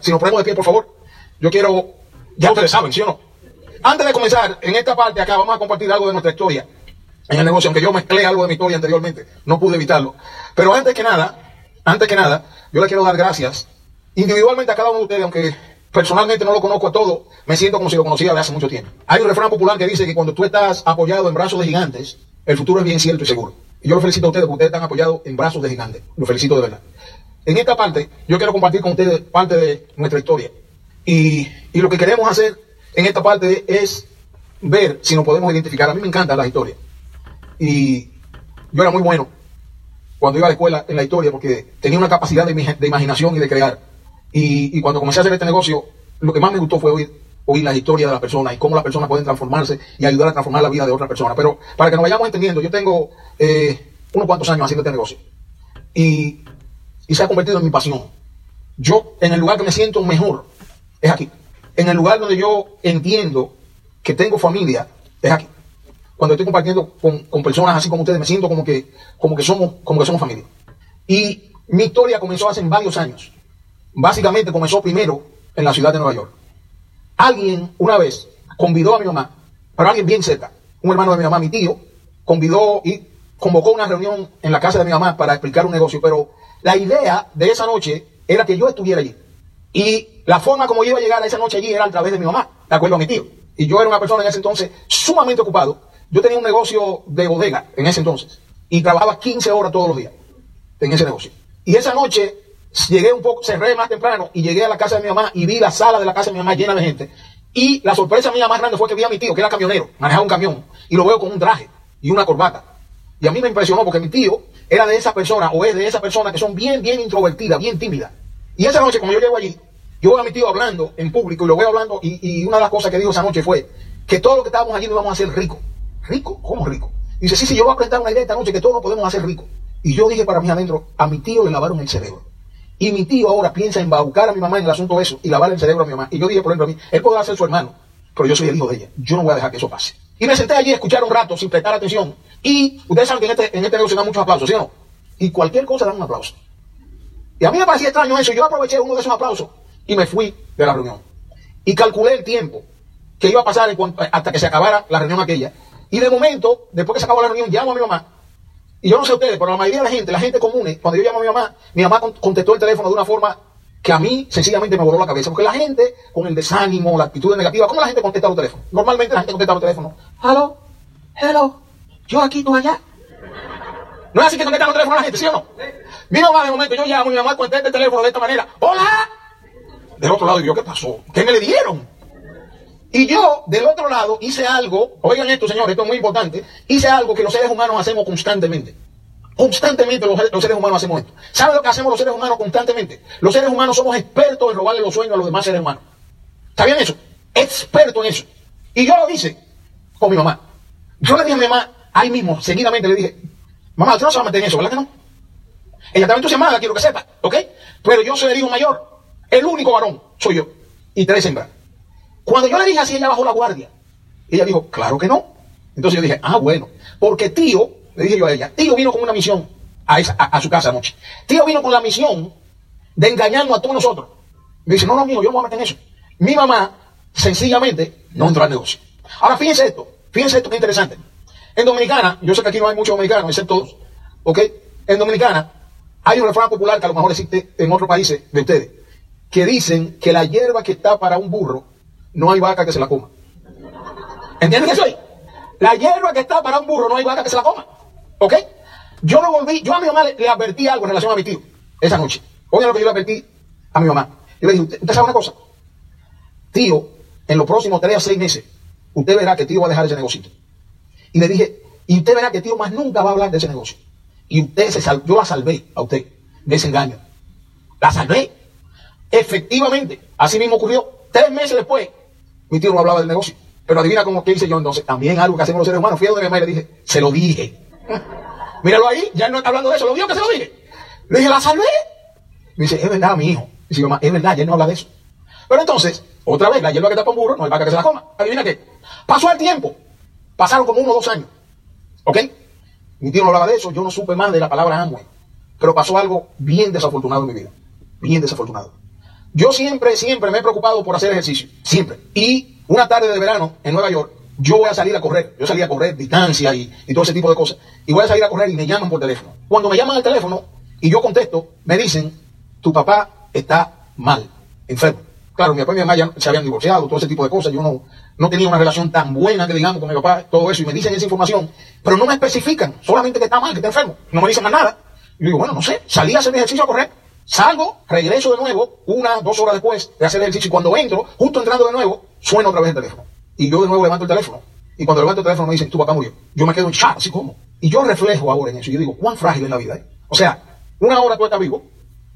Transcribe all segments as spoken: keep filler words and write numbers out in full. Si nos ponemos de pie, por favor. Yo quiero, ya ustedes saben, ¿sí o no? Antes de comenzar, en esta parte acá vamos a compartir algo de nuestra historia en el negocio, aunque yo mezclé algo de mi historia anteriormente, no pude evitarlo. Pero antes que nada, antes que nada, yo les quiero dar gracias individualmente a cada uno de ustedes, aunque personalmente no lo conozco a todos, me siento como si lo conocía de hace mucho tiempo. Hay un refrán popular que dice que cuando tú estás apoyado en brazos de gigantes, el futuro es bien cierto y seguro. Y yo lo felicito a ustedes porque ustedes están apoyados en brazos de gigantes. Lo felicito de verdad. En esta parte, yo quiero compartir con ustedes parte de nuestra historia. Y, y lo que queremos hacer en esta parte es ver si nos podemos identificar. A mí me encantan las historias. Y yo era muy bueno cuando iba a la escuela en la historia porque tenía una capacidad de, de imaginación y de crear. Y, y cuando comencé a hacer este negocio, lo que más me gustó fue oír, oír las historias de las personas y cómo las personas pueden transformarse y ayudar a transformar la vida de otra persona. Pero para que nos vayamos entendiendo, yo tengo eh, unos cuantos años haciendo este negocio. Y... Y se ha convertido en mi pasión. Yo, en el lugar que me siento mejor, es aquí. En el lugar donde yo entiendo que tengo familia, es aquí. Cuando estoy compartiendo con, con personas así como ustedes, me siento como que, como que somos, como que somos familia. Y mi historia comenzó hace varios años. Básicamente comenzó primero en la ciudad de Nueva York. Alguien una vez convidó a mi mamá, pero alguien bien cerca, un hermano de mi mamá, mi tío, convidó y convocó una reunión en la casa de mi mamá para explicar un negocio, pero la idea de esa noche era que yo estuviera allí. Y la forma como yo iba a llegar a esa noche allí era a través de mi mamá, de acuerdo a mi tío. Y yo era una persona en ese entonces sumamente ocupado. Yo tenía un negocio de bodega en ese entonces. Y trabajaba quince horas todos los días en ese negocio. Y esa noche llegué un poco, cerré más temprano y llegué a la casa de mi mamá y vi la sala de la casa de mi mamá llena de gente. Y la sorpresa mía más grande fue que vi a mi tío, que era camionero, manejaba un camión. Y lo veo con un traje y una corbata. Y a mí me impresionó porque mi tío era de esas personas, o es de esas personas que son bien, bien introvertidas, bien tímidas. Y esa noche, como yo llego allí, yo veo a mi tío hablando en público y lo veo hablando. Y, y una de las cosas que dijo esa noche fue que todos los que estábamos allí nos vamos a hacer ricos. ¿Rico? ¿Cómo rico? Dice, sí, sí, yo voy a presentar una idea esta noche que todos nos podemos hacer ricos. Y yo dije para mí adentro, a mi tío le lavaron el cerebro. Y mi tío ahora piensa en baucar a mi mamá en el asunto de eso y lavar el cerebro a mi mamá. Y yo dije, por ejemplo, a mí, él podrá ser su hermano, pero yo soy el hijo de ella. Yo no voy a dejar que eso pase. Y me senté allí a escuchar un rato sin prestar atención. Y ustedes saben que en este, en este negocio dan muchos aplausos, ¿sí o no? Y cualquier cosa dan un aplauso. Y a mí me parecía extraño eso. Yo aproveché uno de esos aplausos y me fui de la reunión. Y calculé el tiempo que iba a pasar hasta que se acabara la reunión aquella. Y de momento, después que se acabó la reunión, llamo a mi mamá. Y yo no sé ustedes, pero la mayoría de la gente, la gente común, cuando yo llamo a mi mamá, mi mamá contestó el teléfono de una forma que a mí sencillamente me voló la cabeza, porque la gente con el desánimo, la actitud negativa, ¿cómo la gente contesta los teléfonos? Normalmente la gente contesta los teléfonos, hello, hello, yo aquí, tú allá. No es así que contesta los teléfonos a la gente, ¿sí o no? Mi mamá de momento, yo llamo y mi mamá contesta el teléfono de esta manera, hola. Del otro lado, yo, ¿qué pasó? ¿Qué me le dieron? Y yo, del otro lado, hice algo, oigan esto señores, esto es muy importante, hice algo que los seres humanos hacemos constantemente. Constantemente los, los seres humanos hacemos esto. ¿Sabe lo que hacemos los seres humanos constantemente? Los seres humanos somos expertos en robarle los sueños a los demás seres humanos. ¿Está bien eso? Experto en eso. Y yo lo hice con mi mamá. Yo le dije a mi mamá, ahí mismo, seguidamente le dije, mamá, usted no se va a meter en eso, ¿verdad que no? Ella estaba entusiasmada, quiero que sepa, ¿ok? Pero yo soy el hijo mayor, el único varón, soy yo, y tres hembras. Cuando yo le dije así, ella bajó la guardia. Ella dijo, claro que no. Entonces yo dije, ah, bueno, porque tío... Le dije yo a ella, tío vino con una misión a, esa, a, a su casa anoche. Tío vino con la misión de engañarnos a todos nosotros. Me dice, no, no, mío, yo no me voy a meter en eso. Mi mamá, sencillamente, no entró al negocio. Ahora, fíjense esto, fíjense esto que es interesante. En Dominicana, yo sé que aquí no hay muchos dominicanos, excepto dos, ¿ok? En Dominicana hay un refrán popular que a lo mejor existe en otros países de ustedes, que dicen que la hierba que está para un burro, no hay vaca que se la coma. ¿Entienden qué soy? La hierba que está para un burro, no hay vaca que se la coma. ¿Ok? Yo no volví, yo a mi mamá le, le advertí algo en relación a mi tío esa noche. Oigan lo que yo le advertí a mi mamá. Yo le dije, usted, usted sabe una cosa, tío, en los próximos tres a seis meses, usted verá que tío va a dejar ese negocio. Y le dije, y usted verá que tío más nunca va a hablar de ese negocio. Y usted se sal, yo la salvé a usted de ese engaño. La salvé. Efectivamente, así mismo ocurrió. Tres meses después, mi tío no hablaba del negocio. Pero adivina cómo que hice yo entonces. También algo que hacemos los seres humanos. Fui a donde mi mamá y le dije, se lo dije. Míralo ahí, ya no está hablando de eso, lo vio que se lo dije. Le dije, la salvé. Me dice, es verdad, mi hijo. Dice, mamá, es verdad, ya no habla de eso. Pero entonces, otra vez, la hierba que tapa un burro, no hay vaca que se la coma. Adivina qué. Pasó el tiempo. Pasaron como uno o dos años. ¿Ok? Mi tío no hablaba de eso, yo no supe más de la palabra Amway. Pero pasó algo bien desafortunado en mi vida. Bien desafortunado. Yo siempre, siempre me he preocupado por hacer ejercicio, siempre. Y una tarde de verano en Nueva York, yo voy a salir a correr. Yo salí a correr distancia y, y todo ese tipo de cosas. Y voy a salir a correr y me llaman por teléfono. Cuando me llaman al teléfono y yo contesto, me dicen, tu papá está mal, enfermo. Claro, mi papá y mi mamá ya se habían divorciado, todo ese tipo de cosas. Yo no, no tenía una relación tan buena, que digamos, con mi papá, todo eso. Y me dicen esa información, pero no me especifican, solamente que está mal, que está enfermo. No me dicen más nada. Y yo digo, bueno, no sé, salí a hacer mi ejercicio a correr. Salgo, regreso de nuevo, una, dos horas después de hacer el ejercicio. Y cuando entro, justo entrando de nuevo, suena otra vez el teléfono. Y yo de nuevo levanto el teléfono. Y cuando levanto el teléfono me dicen, tu papá murió. Yo me quedo en shock, así como. Y yo reflejo ahora en eso. Y yo digo, cuán frágil es la vida, ¿eh? O sea, una hora tú estás vivo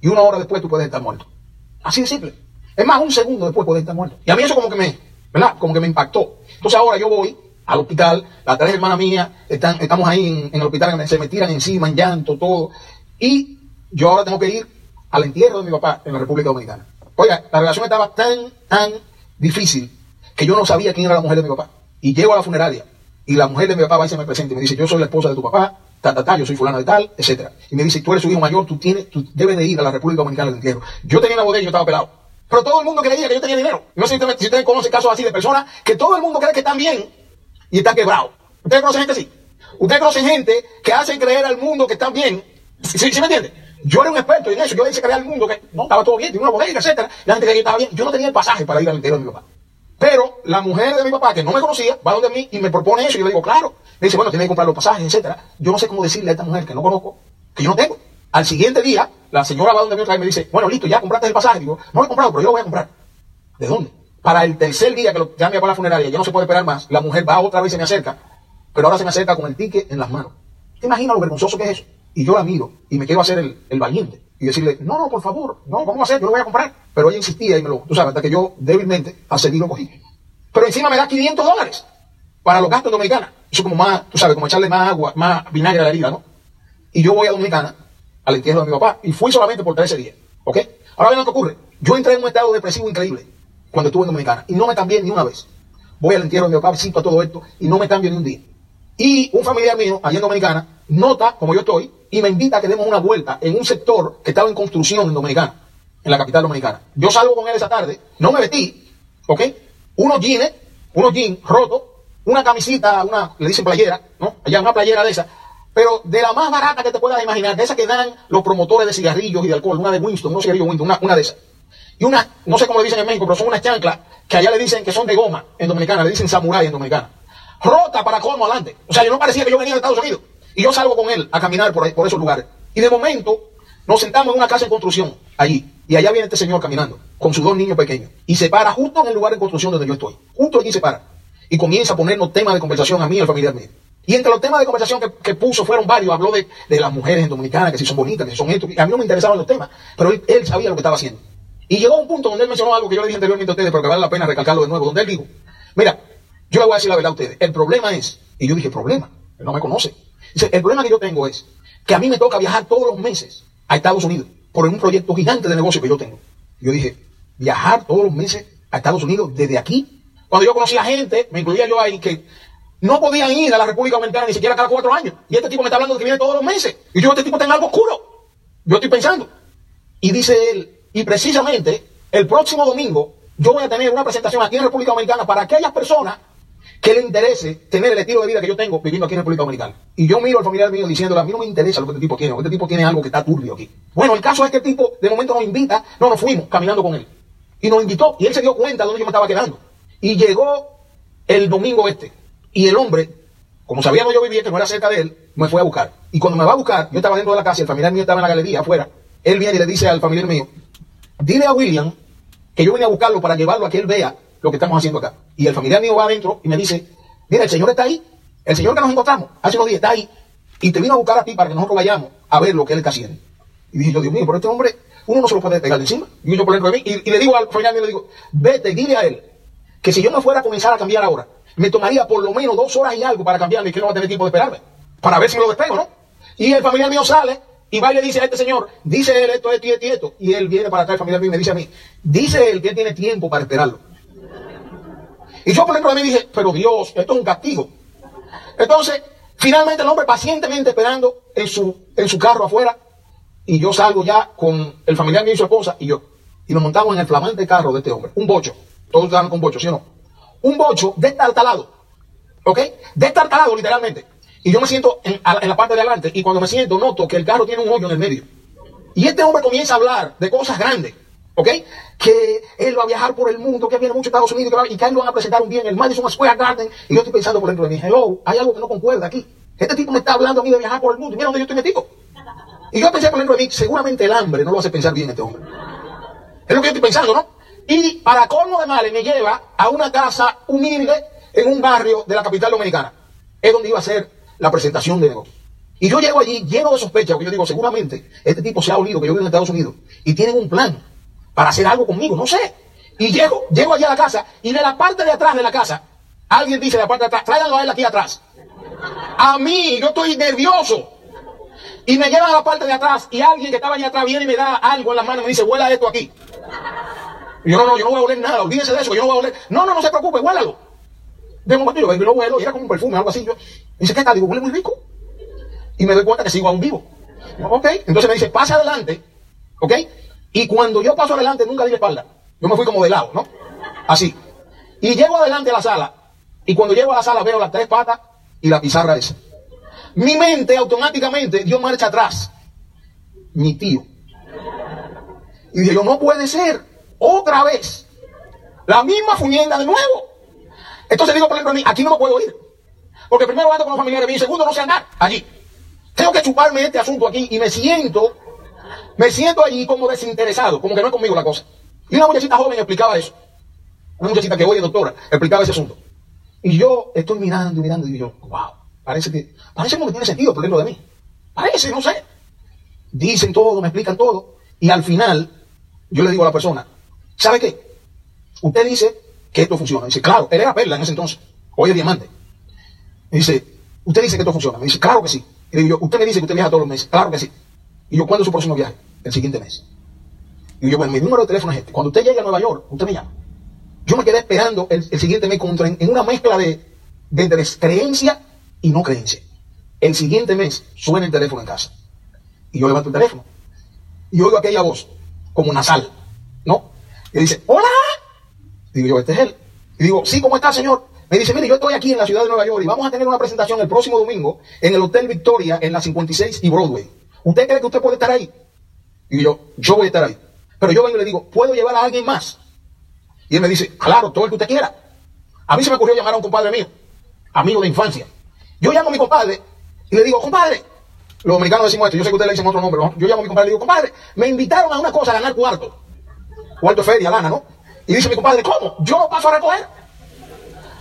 y una hora después tú puedes estar muerto. Así de simple. Es más, un segundo después puedes estar muerto. Y a mí eso como que me, ¿verdad? Como que me impactó. Entonces ahora yo voy al hospital, las tres hermanas mías, están, estamos ahí en, en el hospital, se me tiran encima, en llanto, todo. Y yo ahora tengo que ir al entierro de mi papá en la República Dominicana. Oiga, la relación estaba tan, tan difícil que yo no sabía quién era la mujer de mi papá. Y llego a la funeraria y la mujer de mi papá va y se me presenta y me dice, yo soy la esposa de tu papá, ta, ta, ta, yo soy fulana de tal, etcétera. Y me dice, tú eres su hijo mayor, tú tienes, tú debes de ir a la República Dominicana al entierro. Yo tenía una bodega y yo estaba pelado. Pero todo el mundo creía que yo tenía dinero. No sé si ustedes, si ustedes conocen casos así de personas que todo el mundo cree que están bien y están quebrados. Ustedes conocen gente así. Ustedes conocen gente que hacen creer al mundo que están bien. ¿Sí, sí, sí me entienden? Yo era un experto en eso, yo le hice creer al mundo que no estaba todo bien, tenía una bodega, etcétera. La gente creía que estaba bien. Yo no tenía el pasaje para ir al entierro de mi papá. Pero la mujer de mi papá, que no me conocía, va donde mí y me propone eso. Y yo le digo, claro. Me dice, bueno, tienes que comprar los pasajes, etcétera. Yo no sé cómo decirle a esta mujer que no conozco, que yo no tengo. Al siguiente día, la señora va donde mí otra vez y me dice, bueno, listo, ya compraste el pasaje. Digo, no lo he comprado, pero yo lo voy a comprar. ¿De dónde? Para el tercer día que lo llame para la funeraria, ya no se puede esperar más. La mujer va otra vez y se me acerca. Pero ahora se me acerca con el ticket en las manos. ¿Te imaginas lo vergonzoso que es eso? Y yo la miro y me quiero hacer el, el valiente y decirle, no, no, por favor, no, vamos a hacer, yo lo voy a comprar. Pero ella insistía y me lo, tú sabes, hasta que yo débilmente a seguir lo cogí. Pero encima me da quinientos dólares para los gastos dominicanos. Eso como más, tú sabes, como echarle más agua, más vinagre a la herida, ¿no? Y yo voy a Dominicana, al entierro de mi papá, y fui solamente por trece días, ¿ok? Ahora ven lo que ocurre. Yo entré en un estado depresivo increíble cuando estuve en Dominicana y no me cambié ni una vez. Voy al entierro de mi papá, visito a todo esto y no me cambio ni un día. Y un familiar mío, allá en Dominicana, nota como yo estoy, y me invita a que demos una vuelta en un sector que estaba en construcción en Dominicana, en la capital dominicana. Yo salgo con él esa tarde, no me vestí, ¿ok? Unos jeans, unos jeans rotos, una camisita, una, le dicen playera, ¿no? Allá una playera de esa, pero de la más barata que te puedas imaginar, de esa que dan los promotores de cigarrillos y de alcohol, una de Winston, no cigarrillo Winston, una, una de esas. Y una, no sé cómo le dicen en México, pero son unas chanclas que allá le dicen que son de goma en Dominicana, le dicen samurái en Dominicana. Rota para colmo adelante. O sea, yo no parecía que yo venía de Estados Unidos. Y yo salgo con él a caminar por, ahí, por esos lugares. Y de momento nos sentamos en una casa en construcción, allí. Y allá viene este señor caminando con sus dos niños pequeños. Y se para justo en el lugar de construcción donde yo estoy. Justo aquí se para. Y comienza a ponernos temas de conversación a mí y al familiar mío. Y entre los temas de conversación que, que puso fueron varios. Habló de, de las mujeres dominicanas, que si son bonitas, que si son esto. A mí no me interesaban los temas, pero él, él sabía lo que estaba haciendo. Y llegó a un punto donde él mencionó algo que yo le dije anteriormente a ustedes, pero que vale la pena recalcarlo de nuevo. Donde él dijo, mira, yo le voy a decir la verdad a ustedes. El problema es, y yo dije, problema, él no me conoce. Dice, el problema que yo tengo es que a mí me toca viajar todos los meses a Estados Unidos por un proyecto gigante de negocio que yo tengo. Yo dije, viajar todos los meses a Estados Unidos desde aquí. Cuando yo conocía gente, me incluía yo ahí, que no podían ir a la República Dominicana ni siquiera cada cuatro años. Y este tipo me está hablando de que viene todos los meses. Y yo, este tipo está en algo oscuro. Yo estoy pensando. Y dice él, y precisamente el próximo domingo yo voy a tener una presentación aquí en República Dominicana para aquellas personas que le interese tener el estilo de vida que yo tengo viviendo aquí en República Dominicana. Y yo miro al familiar mío diciéndole, a mí no me interesa lo que este tipo tiene, porque este tipo tiene algo que está turbio aquí. Bueno, el caso es que el tipo de momento nos invita, no nos fuimos caminando con él. Y nos invitó, y él se dio cuenta de dónde yo me estaba quedando. Y llegó el domingo este, y el hombre, como sabía dónde yo vivía, que no era cerca de él, me fue a buscar. Y cuando me va a buscar, yo estaba dentro de la casa, y el familiar mío estaba en la galería, afuera. Él viene y le dice al familiar mío, dile a William que yo vine a buscarlo para llevarlo a que él vea lo que estamos haciendo acá. Y el familiar mío va adentro y me dice, mira, el señor está ahí, el señor que nos encontramos hace unos días está ahí, y te vino a buscar a ti para que nosotros vayamos a ver lo que él está haciendo. Y dije yo, Dios mío, pero este hombre, uno no se lo puede pegar de encima. Y yo por dentro de mí, y, y le digo al familiar mío, le digo, vete, dile a él, que si yo me fuera a comenzar a cambiar ahora, me tomaría por lo menos dos horas y algo para cambiarme, y que no va a tener tiempo de esperarme, para ver si me lo despego, ¿no? Y el familiar mío sale, y va y le dice a este señor, dice él esto, esto y esto y esto, y él viene para acá, el familiar mío me dice a mí, dice él que él tiene tiempo para esperarlo. Y yo por ejemplo a mí dije, pero Dios, esto es un castigo. Entonces, finalmente el hombre pacientemente esperando en su, en su carro afuera, y yo salgo ya con el familiar mío y su esposa, y yo. Y y nos montamos en el flamante carro de este hombre. Un bocho. Todos dan con bocho, ¿sí o no? Un bocho destartalado. ¿Ok? Destartalado, literalmente. Y yo me siento en, en la parte de adelante. Y cuando me siento, noto que el carro tiene un hoyo en el medio. Y este hombre comienza a hablar de cosas grandes. ¿Ok? Que él va a viajar por el mundo, que viene mucho a Estados Unidos, y que a él lo van a presentar un día en el Madison Square Garden. Y yo estoy pensando por dentro de mí, hello, hay algo que no concuerda aquí. Este tipo me está hablando a mí de viajar por el mundo. Mira dónde yo estoy metido. Y yo pensé por dentro de mí, seguramente el hambre no lo hace pensar bien este hombre. Es lo que yo estoy pensando, ¿no? Y para colmo de males me lleva a una casa humilde en un barrio de la capital dominicana. Es donde iba a ser la presentación de negocio. Y yo llego allí lleno de sospecha, porque yo digo, seguramente este tipo se ha olido que yo vivo en Estados Unidos y tienen un plan para hacer algo conmigo, no sé. Y llego, llego allí a la casa, y de la parte de atrás de la casa, alguien dice de la parte de atrás, tráiganlo a él aquí atrás. A mí, yo estoy nervioso. Y me llevan a la parte de atrás, y alguien que estaba allí atrás viene y me da algo en las manos y me dice, huela esto aquí. Y yo, no, no, yo no voy a oler nada, olvídense de eso, yo no voy a oler. No, no, no se preocupe, huélalo. De momento yo lo huelo, y era como un perfume, algo así. Yo, dice, ¿qué tal? Digo, huele muy rico. Y me doy cuenta que sigo aún vivo. Yo, ok, entonces me dice, pase adelante, ok. Y cuando yo paso adelante, nunca di la espalda. Yo me fui como de lado, ¿no? Así. Y llego adelante a la sala. Y cuando llego a la sala, veo las tres patas y la pizarra esa. Mi mente automáticamente dio marcha atrás. Mi tío. Y dije yo, no puede ser. Otra vez. La misma fuñenda de nuevo. Entonces digo, por ejemplo, a mí, aquí no me puedo ir. Porque primero ando con los familiares míos. Y segundo, no sé andar allí. Tengo que chuparme este asunto aquí. Y me siento... Me siento allí como desinteresado, como que no es conmigo la cosa. Y una muchachita joven explicaba eso. Una muchachita que hoy es doctora, explicaba ese asunto. Y yo estoy mirando y mirando y digo, wow, parece que, parece como que tiene sentido por dentro de mí. Parece, no sé. Dicen todo, me explican todo. Y al final, yo le digo a la persona, ¿sabe qué? Usted dice que esto funciona. Dice, claro, él era perla en ese entonces. Hoy es diamante. Y dice, ¿usted dice que esto funciona? Me dice, claro que sí. Y le digo yo, ¿usted me dice que usted viaja todos los meses? Claro que sí. Y yo, ¿cuándo es su próximo viaje? El siguiente mes. Y yo, bueno, mi número de teléfono es este. Cuando usted llegue a Nueva York, usted me llama. Yo me quedé esperando el, el siguiente mes contra, en una mezcla de, de entre creencia y no creencia. El siguiente mes suena el teléfono en casa. Y yo levanto el teléfono. Y oigo aquella voz, como nasal, ¿no? Y dice, ¡hola! Y digo yo, este es él. Y digo, sí, ¿cómo está, señor? Me dice, mire, yo estoy aquí en la ciudad de Nueva York y vamos a tener una presentación el próximo domingo en el Hotel Victoria, en la cincuenta y seis y Broadway. ¿Usted cree que usted puede estar ahí? Y yo, yo voy a estar ahí. Pero yo vengo y le digo, ¿puedo llevar a alguien más? Y él me dice, claro, todo el que usted quiera. A mí se me ocurrió llamar a un compadre mío, amigo de infancia. Yo llamo a mi compadre y le digo, compadre, los dominicanos decimos esto, yo sé que ustedes le dicen otro nombre, ¿no? Yo llamo a mi compadre y le digo, compadre, me invitaron a una cosa, a ganar cuarto. Cuarto feria, lana, ¿no? Y dice mi compadre, ¿cómo? Yo lo paso a recoger.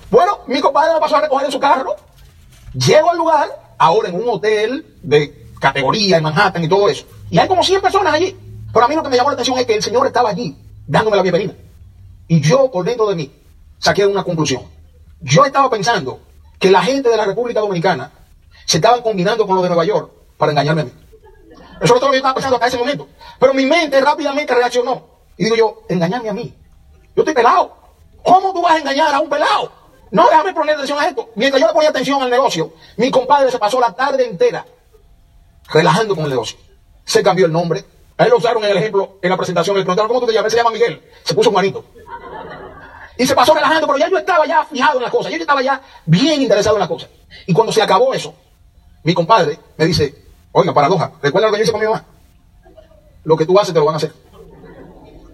Bueno, mi compadre lo pasó a recoger en su carro. Llego al lugar, ahora en un hotel de categoría en Manhattan y todo eso. Y hay como cien personas allí. Pero a mí lo que me llamó la atención es que el señor estaba allí, dándome la bienvenida. Y yo, por dentro de mí, saqué una conclusión. Yo estaba pensando que la gente de la República Dominicana se estaban combinando con los de Nueva York para engañarme a mí. Eso es todo lo que yo estaba pensando hasta ese momento. Pero mi mente rápidamente reaccionó. Y digo yo, engañarme a mí. Yo estoy pelado. ¿Cómo tú vas a engañar a un pelado? No, déjame poner atención a esto. Mientras yo le ponía atención al negocio, mi compadre se pasó la tarde entera relajando con el negocio. Se cambió el nombre. A él lo usaron en el ejemplo, en la presentación. Le preguntaron, ¿cómo tú te llamas? Él se llama Miguel. Se puso Juanito. Y se pasó relajando, pero ya yo estaba ya fijado en las cosas. Yo estaba ya bien interesado en las cosas. Y cuando se acabó eso, mi compadre me dice, oiga, paradoja, ¿recuerdan lo que yo hice con mi mamá? Lo que tú haces te lo van a hacer.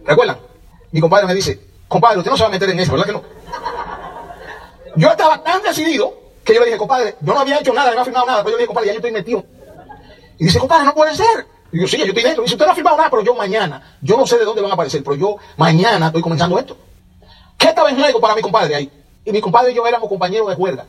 ¿Recuerdan? Mi compadre me dice, compadre, usted no se va a meter en eso, ¿verdad que no? Yo estaba tan decidido que yo le dije, compadre, yo no había hecho nada, no había firmado nada. Pero yo le dije, compadre, ya yo estoy metido. Y dice, compadre, no puede ser. Y yo, sí, yo estoy dentro. Y dice, usted no ha firmado nada, pero yo mañana, yo no sé de dónde van a aparecer, pero yo mañana estoy comenzando esto. ¿Qué estaba en juego para mi compadre ahí? Y mi compadre y yo éramos compañeros de cuerda.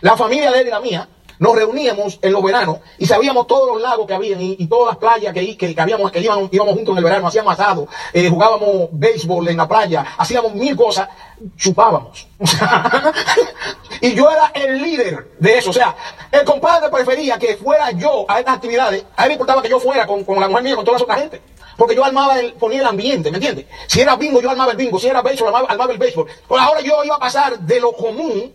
La familia de él y la mía nos reuníamos en los veranos y sabíamos todos los lagos que había y, y todas las playas que, que, que habíamos, que íbamos, íbamos juntos en el verano, hacíamos asado, eh, jugábamos béisbol en la playa, hacíamos mil cosas, chupábamos. Y yo era el líder de eso. O sea, el compadre prefería que fuera yo a estas actividades. A él le importaba que yo fuera con, con la mujer mía, con toda esa otra gente. Porque yo armaba el, ponía el ambiente, ¿me entiendes? Si era bingo, yo armaba el bingo. Si era béisbol, armaba, armaba el béisbol. Pues ahora yo iba a pasar de lo común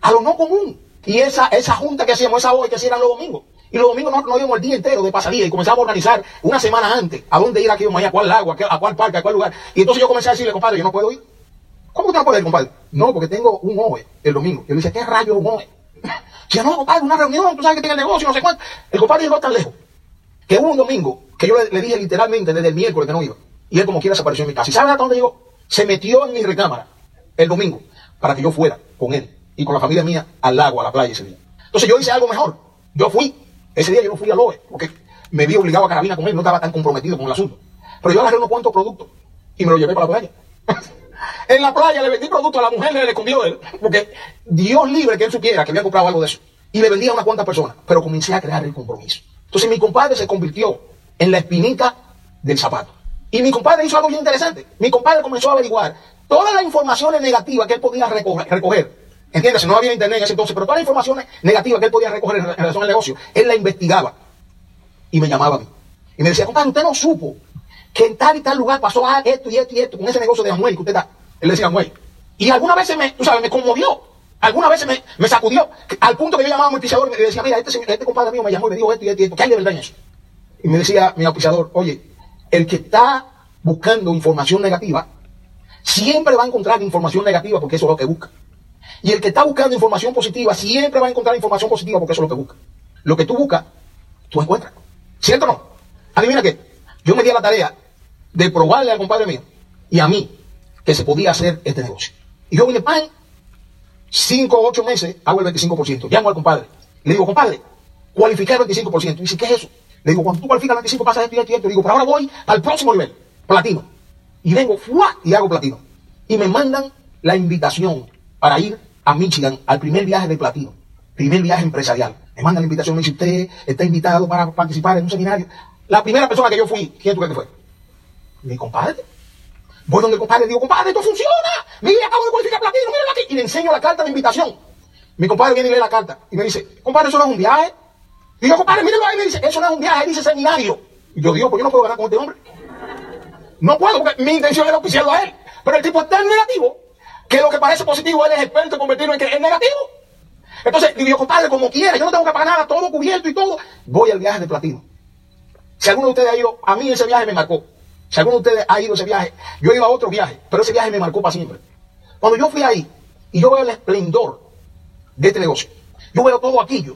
a lo no común. Y esa, esa junta que hacíamos, esa hoy que hacían los domingos. Y los domingos no, no íbamos el día entero de pasadía y comenzamos a organizar una semana antes a dónde ir aquí, a cuál lago, a cuál parque, a cuál lugar. Y entonces yo comencé a decirle, compadre, yo no puedo ir. ¿Cómo usted no puede ir, compadre? No, porque tengo un O E el domingo. Yo le dije, ¿qué rayo es un O E? Ya no, compadre, una reunión, tú sabes que tiene el negocio, no sé cuánto. El compadre llegó tan lejos que hubo un domingo que yo le, le dije literalmente desde el miércoles que no iba. Y él como quiera desapareció en mi casa. ¿Y sabes hasta dónde llegó? Se metió en mi recámara el domingo para que yo fuera con él y con la familia mía al lago, a la playa ese día. Entonces yo hice algo mejor. Yo fui. Ese día yo no fui al O E porque me vi obligado a carabina con él. No estaba tan comprometido con el asunto. Pero yo agarré unos cuantos productos y me lo llevé para la playa. En la playa le vendí productos a la mujer que le escondió él, porque Dios libre que él supiera que había comprado algo de eso. Y le vendí a unas cuantas personas, pero comencé a crear el compromiso. Entonces mi compadre se convirtió en la espinita del zapato. Y mi compadre hizo algo bien interesante. Mi compadre comenzó a averiguar todas las informaciones negativas que él podía recoger. recoger. Entiéndase, no había internet en ese entonces, pero todas las informaciones negativas que él podía recoger en relación al negocio, él la investigaba. Y me llamaba a mí. Y me decía, compadre, usted no supo que en tal y tal lugar pasó ah, esto y esto y esto con ese negocio de Amway que usted está. Él decía Amway. Y algunas veces me, tú sabes, me conmovió. Algunas veces me, me sacudió. Al punto que yo llamaba a mi auspiciador y me decía, mira, este, este compadre mío me llamó y me dijo esto y esto y esto. ¿Qué hay de verdad en eso? Y me decía mi auspiciador, oye, el que está buscando información negativa, siempre va a encontrar información negativa porque eso es lo que busca. Y el que está buscando información positiva, siempre va a encontrar información positiva porque eso es lo que busca. Lo que tú buscas, tú encuentras. ¿Cierto o no? Adivina qué. Yo me di a la tarea de probarle al compadre mío y a mí que se podía hacer este negocio. Y yo vine, pan, cinco o ocho meses, hago el veinticinco por ciento. Llamo al compadre. Le digo, compadre, cualifica el veinticinco por ciento. Y dice, ¿qué es eso? Le digo, cuando tú cualificas el veinticinco por ciento, pasa esto y esto y esto. Le digo, pero ahora voy al próximo nivel, platino. Y vengo, ¡fua! Y hago platino. Y me mandan la invitación para ir a Michigan al primer viaje de platino. Primer viaje empresarial. Me mandan la invitación, me dice, usted está invitado para participar en un seminario. La primera persona que yo fui, ¿quién tú crees que fue? Mi compadre. Voy donde el compadre y digo, compadre, esto funciona. Mira, acabo de cualificar platino, míralo aquí. Y le enseño la carta de invitación. Mi compadre viene y lee la carta y me dice, compadre, eso no es un viaje. Y yo, compadre, míralo ahí. Me dice, eso no es un viaje, dice seminario. Y yo digo, pues yo no puedo ganar con este hombre. No puedo, porque mi intención era auspiciarlo a él. Pero el tipo es tan negativo que lo que parece positivo, él es experto en convertirlo en que es negativo. Entonces, digo, compadre, como quiera, yo no tengo que pagar nada, todo cubierto y todo. Voy al viaje de platino. Si alguno de ustedes ha ido, a mí ese viaje me marcó. Si alguno de ustedes ha ido a ese viaje, yo iba a otro viaje, pero ese viaje me marcó para siempre. Cuando yo fui ahí y yo veo el esplendor de este negocio, yo veo todo aquello,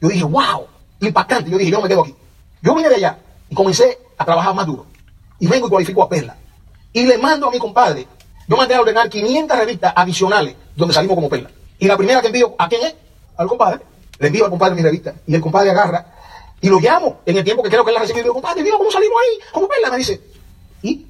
yo dije, wow, impactante. Yo dije, yo me quedo aquí. Yo vine de allá y comencé a trabajar más duro. Y vengo y cualifico a Perla. Y le mando a mi compadre, yo mandé a ordenar quinientas revistas adicionales donde salimos como Perla. Y la primera que envío, ¿a quién es? Al compadre. Le envío al compadre mi revista. Y el compadre agarra. Y lo llamo en el tiempo que creo que él la recibió. Y digo, compadre, Dios, ¿cómo salimos ahí? ¿Cómo Perla? Me dice, ¿y?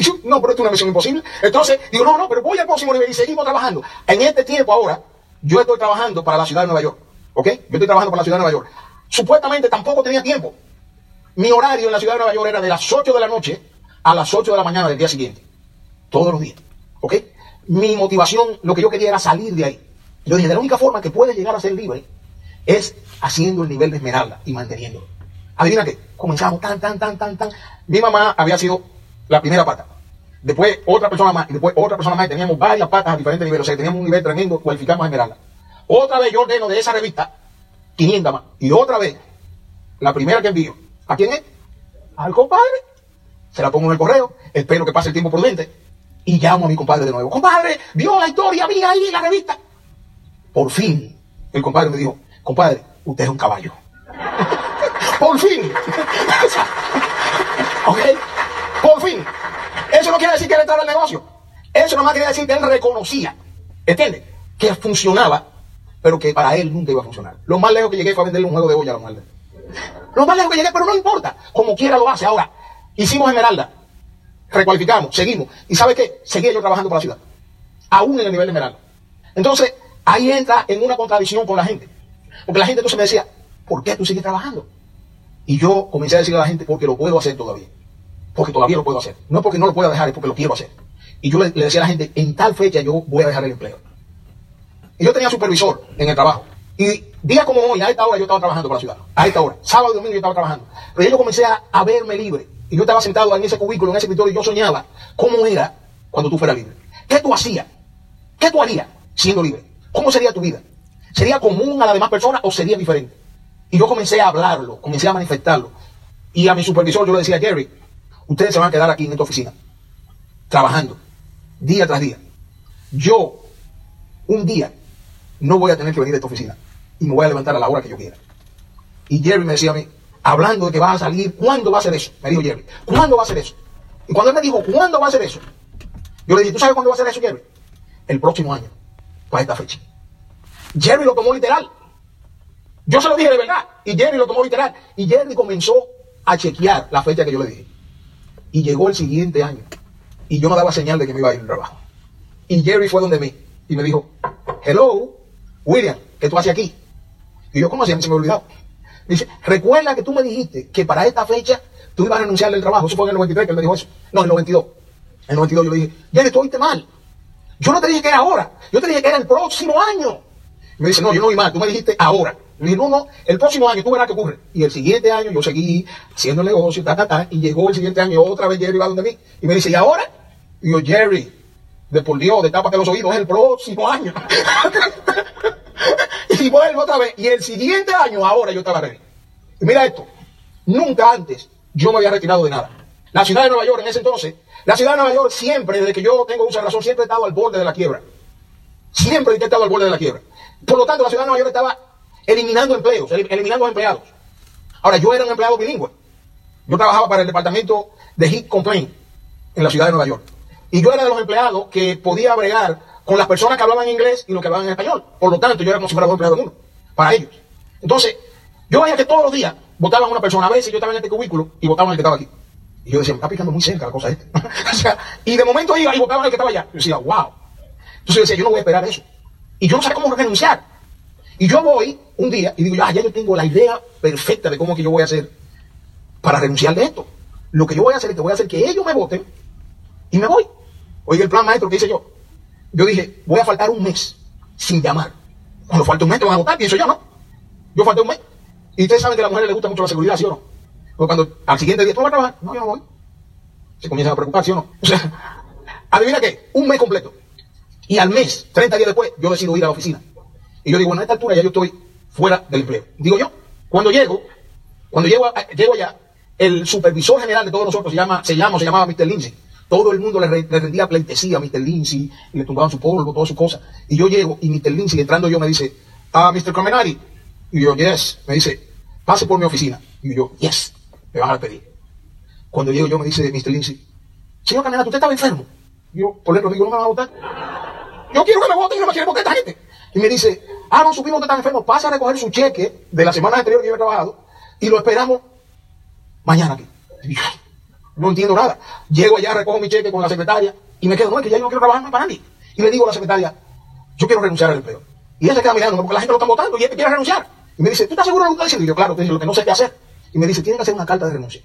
Yo, no, pero esto es una misión imposible. Entonces, digo, no, no, pero voy al próximo nivel y seguimos trabajando. En este tiempo ahora, yo estoy trabajando para la ciudad de Nueva York. ¿Ok? Yo estoy trabajando para la ciudad de Nueva York. Supuestamente tampoco tenía tiempo. Mi horario en la ciudad de Nueva York era de las ocho de la noche a las ocho de la mañana del día siguiente. Todos los días. ¿Ok? Mi motivación, lo que yo quería era salir de ahí. Yo dije, de la única forma que puedes llegar a ser libre es haciendo el nivel de esmeralda y manteniéndolo. Adivina qué, comenzamos tan, tan, tan, tan, tan. Mi mamá había sido la primera pata. Después otra persona más, y después otra persona más. Y teníamos varias patas a diferentes niveles. O sea, teníamos un nivel tremendo, cualificamos a esmeralda. Otra vez yo ordeno de esa revista quinientas más. Y otra vez, la primera que envío, ¿a quién es? Al compadre. Se la pongo en el correo, espero que pase el tiempo prudente y llamo a mi compadre de nuevo. Compadre, vio la historia, vi ahí la revista. Por fin, el compadre me dijo, compadre, usted es un caballo. Por fin. ¿Ok? Por fin. Eso no quiere decir que él entraba al negocio. Eso nomás quiere decir que él reconocía, ¿entiendes? Que funcionaba, pero que para él nunca iba a funcionar. Lo más lejos que llegué fue a venderle un juego de olla a la mujer. Lo más lejos que llegué, pero no importa. Como quiera lo hace. Ahora, hicimos esmeralda. Recualificamos, seguimos. ¿Y sabe qué? Seguía yo trabajando para la ciudad. Aún en el nivel de esmeralda. Entonces, ahí entra en una contradicción con la gente. Porque la gente entonces me decía, ¿por qué tú sigues trabajando? Y yo comencé a decirle a la gente, porque lo puedo hacer todavía. Porque todavía lo puedo hacer. No es porque no lo pueda dejar, es porque lo quiero hacer. Y yo le, le decía a la gente, en tal fecha yo voy a dejar el empleo. Y yo tenía supervisor en el trabajo. Y día como hoy, a esta hora yo estaba trabajando para la ciudad. A esta hora. Sábado y domingo yo estaba trabajando. Pero yo comencé a, a verme libre. Y yo estaba sentado en ese cubículo, en ese escritorio, y yo soñaba cómo era cuando tú fueras libre. ¿Qué tú hacías? ¿Qué tú harías siendo libre? ¿Cómo sería tu vida? ¿Sería común a las demás personas o sería diferente? Y yo comencé a hablarlo, comencé a manifestarlo. Y a mi supervisor yo le decía, Jerry, ustedes se van a quedar aquí en esta oficina, trabajando, día tras día. Yo, un día, no voy a tener que venir a esta oficina y me voy a levantar a la hora que yo quiera. Y Jerry me decía a mí, hablando de que va a salir, ¿cuándo va a hacer eso? Me dijo Jerry, ¿cuándo va a hacer eso? Y cuando él me dijo, ¿cuándo va a hacer eso? Yo le dije, ¿tú sabes cuándo va a hacer eso, Jerry? El próximo año, para esta fecha. Jerry lo tomó literal. Yo se lo dije de verdad, y Jerry lo tomó literal. Y Jerry comenzó a chequear la fecha que yo le dije. Y llegó el siguiente año, y yo no daba señal de que me iba a ir al trabajo. Y Jerry fue donde mí, y me dijo, hello, William, ¿qué tú haces aquí? Y yo, ¿cómo hacía? Se me olvidaba. Dice, recuerda que tú me dijiste que para esta fecha tú ibas a renunciar al trabajo. Eso fue en el noventa y tres que él me dijo eso. No, en el noventa y dos. En el noventa y dos yo le dije, Jerry, tú oíste mal. Yo no te dije que era ahora. Yo te dije que era el próximo año. Y me dice, no, yo no oí mal. Tú me dijiste ahora. Le dije, no, no, el próximo año tú verás qué ocurre. Y el siguiente año yo seguí haciendo el negocio, ta, ta, ta. Y llegó el siguiente año otra vez Jerry va donde mí. Y me dice, ¿y ahora? Y yo, Jerry, de por Dios, de tápate los oídos, es el próximo año. Y vuelvo otra vez. Y el siguiente año, ahora yo estaba ready. Y mira esto. Nunca antes yo me había retirado de nada. La ciudad de Nueva York en ese entonces, la ciudad de Nueva York siempre, desde que yo tengo uso de razón, siempre he estado al borde de la quiebra. Siempre he estado al borde de la quiebra. Por lo tanto, la ciudad de Nueva York estaba eliminando empleos, eliminando empleados. Ahora, yo era un empleado bilingüe. Yo trabajaba para el departamento de Heat Complaint en la ciudad de Nueva York. Y yo era de los empleados que podía bregar con las personas que hablaban inglés y los que hablaban en español. Por lo tanto, yo era como si fuera dos empleados de uno, para ellos. Entonces, yo veía que todos los días votaban una persona. A veces yo estaba en este cubículo y votaban el que estaba aquí. Y yo decía, me está picando muy cerca la cosa esta. O sea, y de momento iba y votaban el que estaba allá. Yo decía, wow. Entonces yo decía, yo no voy a esperar eso. Y yo no sé cómo renunciar. Y yo voy un día y digo, ah, ya yo tengo la idea perfecta de cómo que yo voy a hacer para renunciar de esto. Lo que yo voy a hacer es que voy a hacer que ellos me voten y me voy. Oiga el plan maestro que hice yo. Yo dije, voy a faltar un mes sin llamar. Cuando falta un mes te van a votar, pienso yo, ¿no? Yo falté un mes. Y ustedes saben que a las mujeres les gusta mucho la seguridad, ¿sí o no? Porque cuando al siguiente día tú vas a trabajar, no, yo no voy. Se comienzan a preocupar, ¿sí o no? O sea, adivina qué, un mes completo. Y al mes, treinta días después, yo decido ir a la oficina. Y yo digo, bueno, a esta altura ya yo estoy fuera del empleo. Digo yo, cuando llego, cuando llego, a, llego allá, el supervisor general de todos nosotros se llama, se llama, se llamaba mister Lindsay. Todo el mundo le, re, le rendía pleitesía a mister Lindsay, le tumbaban su polvo, todas sus cosas. Y yo llego, y mister Lindsay entrando yo me dice, ah, mister Carmenari. Y yo, yes. Me dice, pase por mi oficina. Y yo, yes, me van a pedir. Cuando llego yo me dice mister Lindsay, señor Carmenari, ¿usted estaba enfermo? Y yo, por dentro digo, no me van a votar. Yo quiero que me voten y no me quieren votar esta gente. Y me dice, ah, no supimos que está enfermo, pasa a recoger su cheque de la semana anterior que yo he trabajado y lo esperamos mañana aquí. Y yo, no entiendo nada. Llego allá, recojo mi cheque con la secretaria y me quedo, no, es que ya yo no quiero trabajar más para nadie. Y le digo a la secretaria, yo quiero renunciar al empleo. Y ella se queda mirándome porque la gente lo está votando y él quiere renunciar. Y me dice, ¿tú estás seguro de lo que estás diciendo? Y yo, claro, lo que no sé qué hacer. Y me dice, tienen que hacer una carta de renuncia.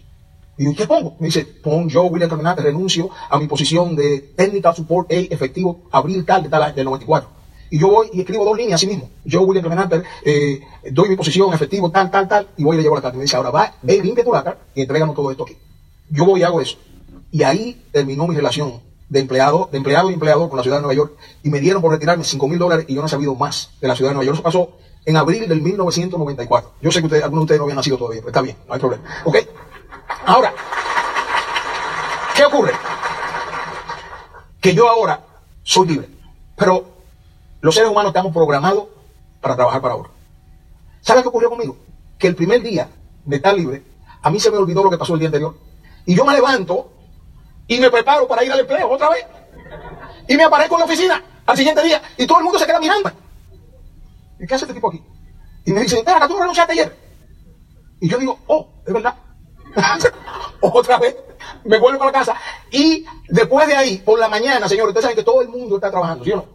Y yo, ¿qué pongo? Me dice, pon yo, William Carmen, renuncio a mi posición de técnica support A efectivo abril tal de tal del noventa y cuatro. Y yo voy y escribo dos líneas así mismo. Yo, William Carmen, eh, doy mi posición efectivo tal, tal, tal, y voy y le llevo la carta. Y me dice, ahora va, ve, limpia tu lacra y entréganos todo esto aquí. Yo voy y hago eso. Y ahí terminó mi relación de empleado, de empleado y empleador con la ciudad de Nueva York. Y me dieron por retirarme cinco mil dólares y yo no he sabido más de la ciudad de Nueva York. Eso pasó en abril del mil novecientos noventa y cuatro. Yo sé que ustedes, algunos de ustedes no habían nacido todavía, pero está bien, no hay problema. ¿Ok? Ahora, ¿qué ocurre? Que yo ahora soy libre. Pero los seres humanos estamos programados para trabajar para otros. ¿Sabes qué ocurrió conmigo? Que el primer día de estar libre, a mí se me olvidó lo que pasó el día anterior. Y yo me levanto y me preparo para ir al empleo otra vez. Y me aparezco en la oficina al siguiente día y todo el mundo se queda mirando. ¿Y qué hace este tipo aquí? Y me dicen, espera, tú renunciaste ayer. Y yo digo, oh, es verdad. Otra vez me vuelvo para la casa. Y después de ahí, por la mañana, señores, ustedes saben que todo el mundo está trabajando, ¿sí o no?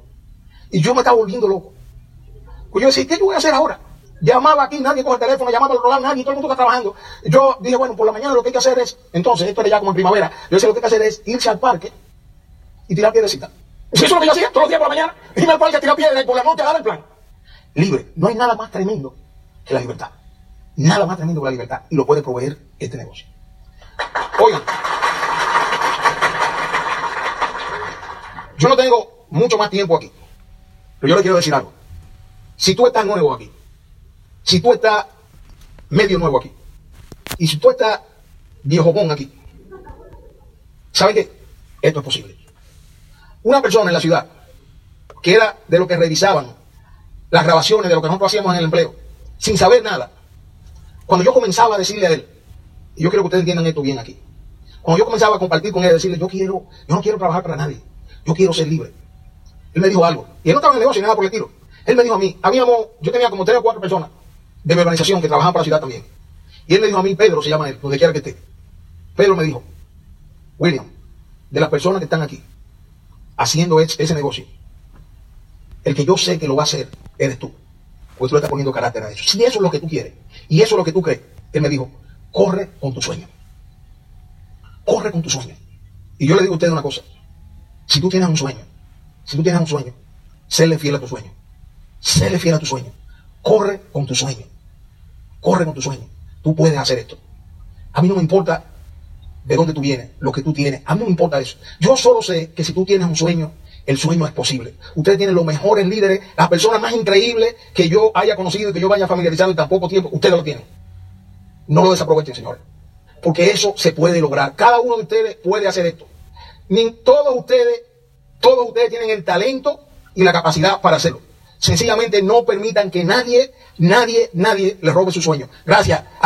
Y yo me estaba volviendo loco. Pues yo decía, ¿qué yo voy a hacer ahora? Llamaba aquí, nadie coge el teléfono, llamaba al otro lado, nadie, todo el mundo está trabajando. Yo dije, bueno, por la mañana lo que hay que hacer es, entonces, esto era ya como en primavera, yo decía, lo que hay que hacer es irse al parque y tirar piedrecita. Eso es lo que yo hacía todos los días por la mañana, irme al parque a tirar piedra y por la noche a dar el plan. Libre. No hay nada más tremendo que la libertad. Nada más tremendo que la libertad. Y lo puede proveer este negocio. Oigan, yo no tengo mucho más tiempo aquí, pero yo les quiero decir algo. Si tú estás nuevo aquí, si tú estás medio nuevo aquí, y si tú estás viejojón aquí, ¿saben qué? Esto es posible. Una persona en la ciudad, que era de lo que revisaban las grabaciones de lo que nosotros hacíamos en el empleo, sin saber nada, cuando yo comenzaba a decirle a él, y yo quiero que ustedes entiendan esto bien aquí, cuando yo comenzaba a compartir con él, a decirle, yo quiero, yo no quiero trabajar para nadie, yo quiero ser libre. Él me dijo algo, y él no estaba en el negocio ni nada por el estilo. Él me dijo a mí, habíamos, yo tenía como tres o cuatro personas de mi organización que trabajaban para la ciudad también. Y él me dijo a mí, Pedro se llama él, donde quiera que esté. Pedro me dijo, William, de las personas que están aquí haciendo es, ese negocio, el que yo sé que lo va a hacer eres tú, porque tú le estás poniendo carácter a eso. Si eso es lo que tú quieres y eso es lo que tú crees, él me dijo, corre con tu sueño. Corre con tu sueño. Y yo le digo a ustedes una cosa, si tú tienes un sueño, si tú tienes un sueño, séle fiel a tu sueño. Séle fiel a tu sueño. Corre con tu sueño. Corre con tu sueño. Tú puedes hacer esto. A mí no me importa de dónde tú vienes, lo que tú tienes. A mí no me importa eso. Yo solo sé que si tú tienes un sueño, el sueño es posible. Ustedes tienen los mejores líderes, las personas más increíbles que yo haya conocido y que yo vaya familiarizado en tan poco tiempo. Ustedes lo tienen. No lo desaprovechen, señores. Porque eso se puede lograr. Cada uno de ustedes puede hacer esto. Ni todos ustedes, todos ustedes tienen el talento y la capacidad para hacerlo. Sencillamente no permitan que nadie, nadie, nadie les robe su sueño. Gracias.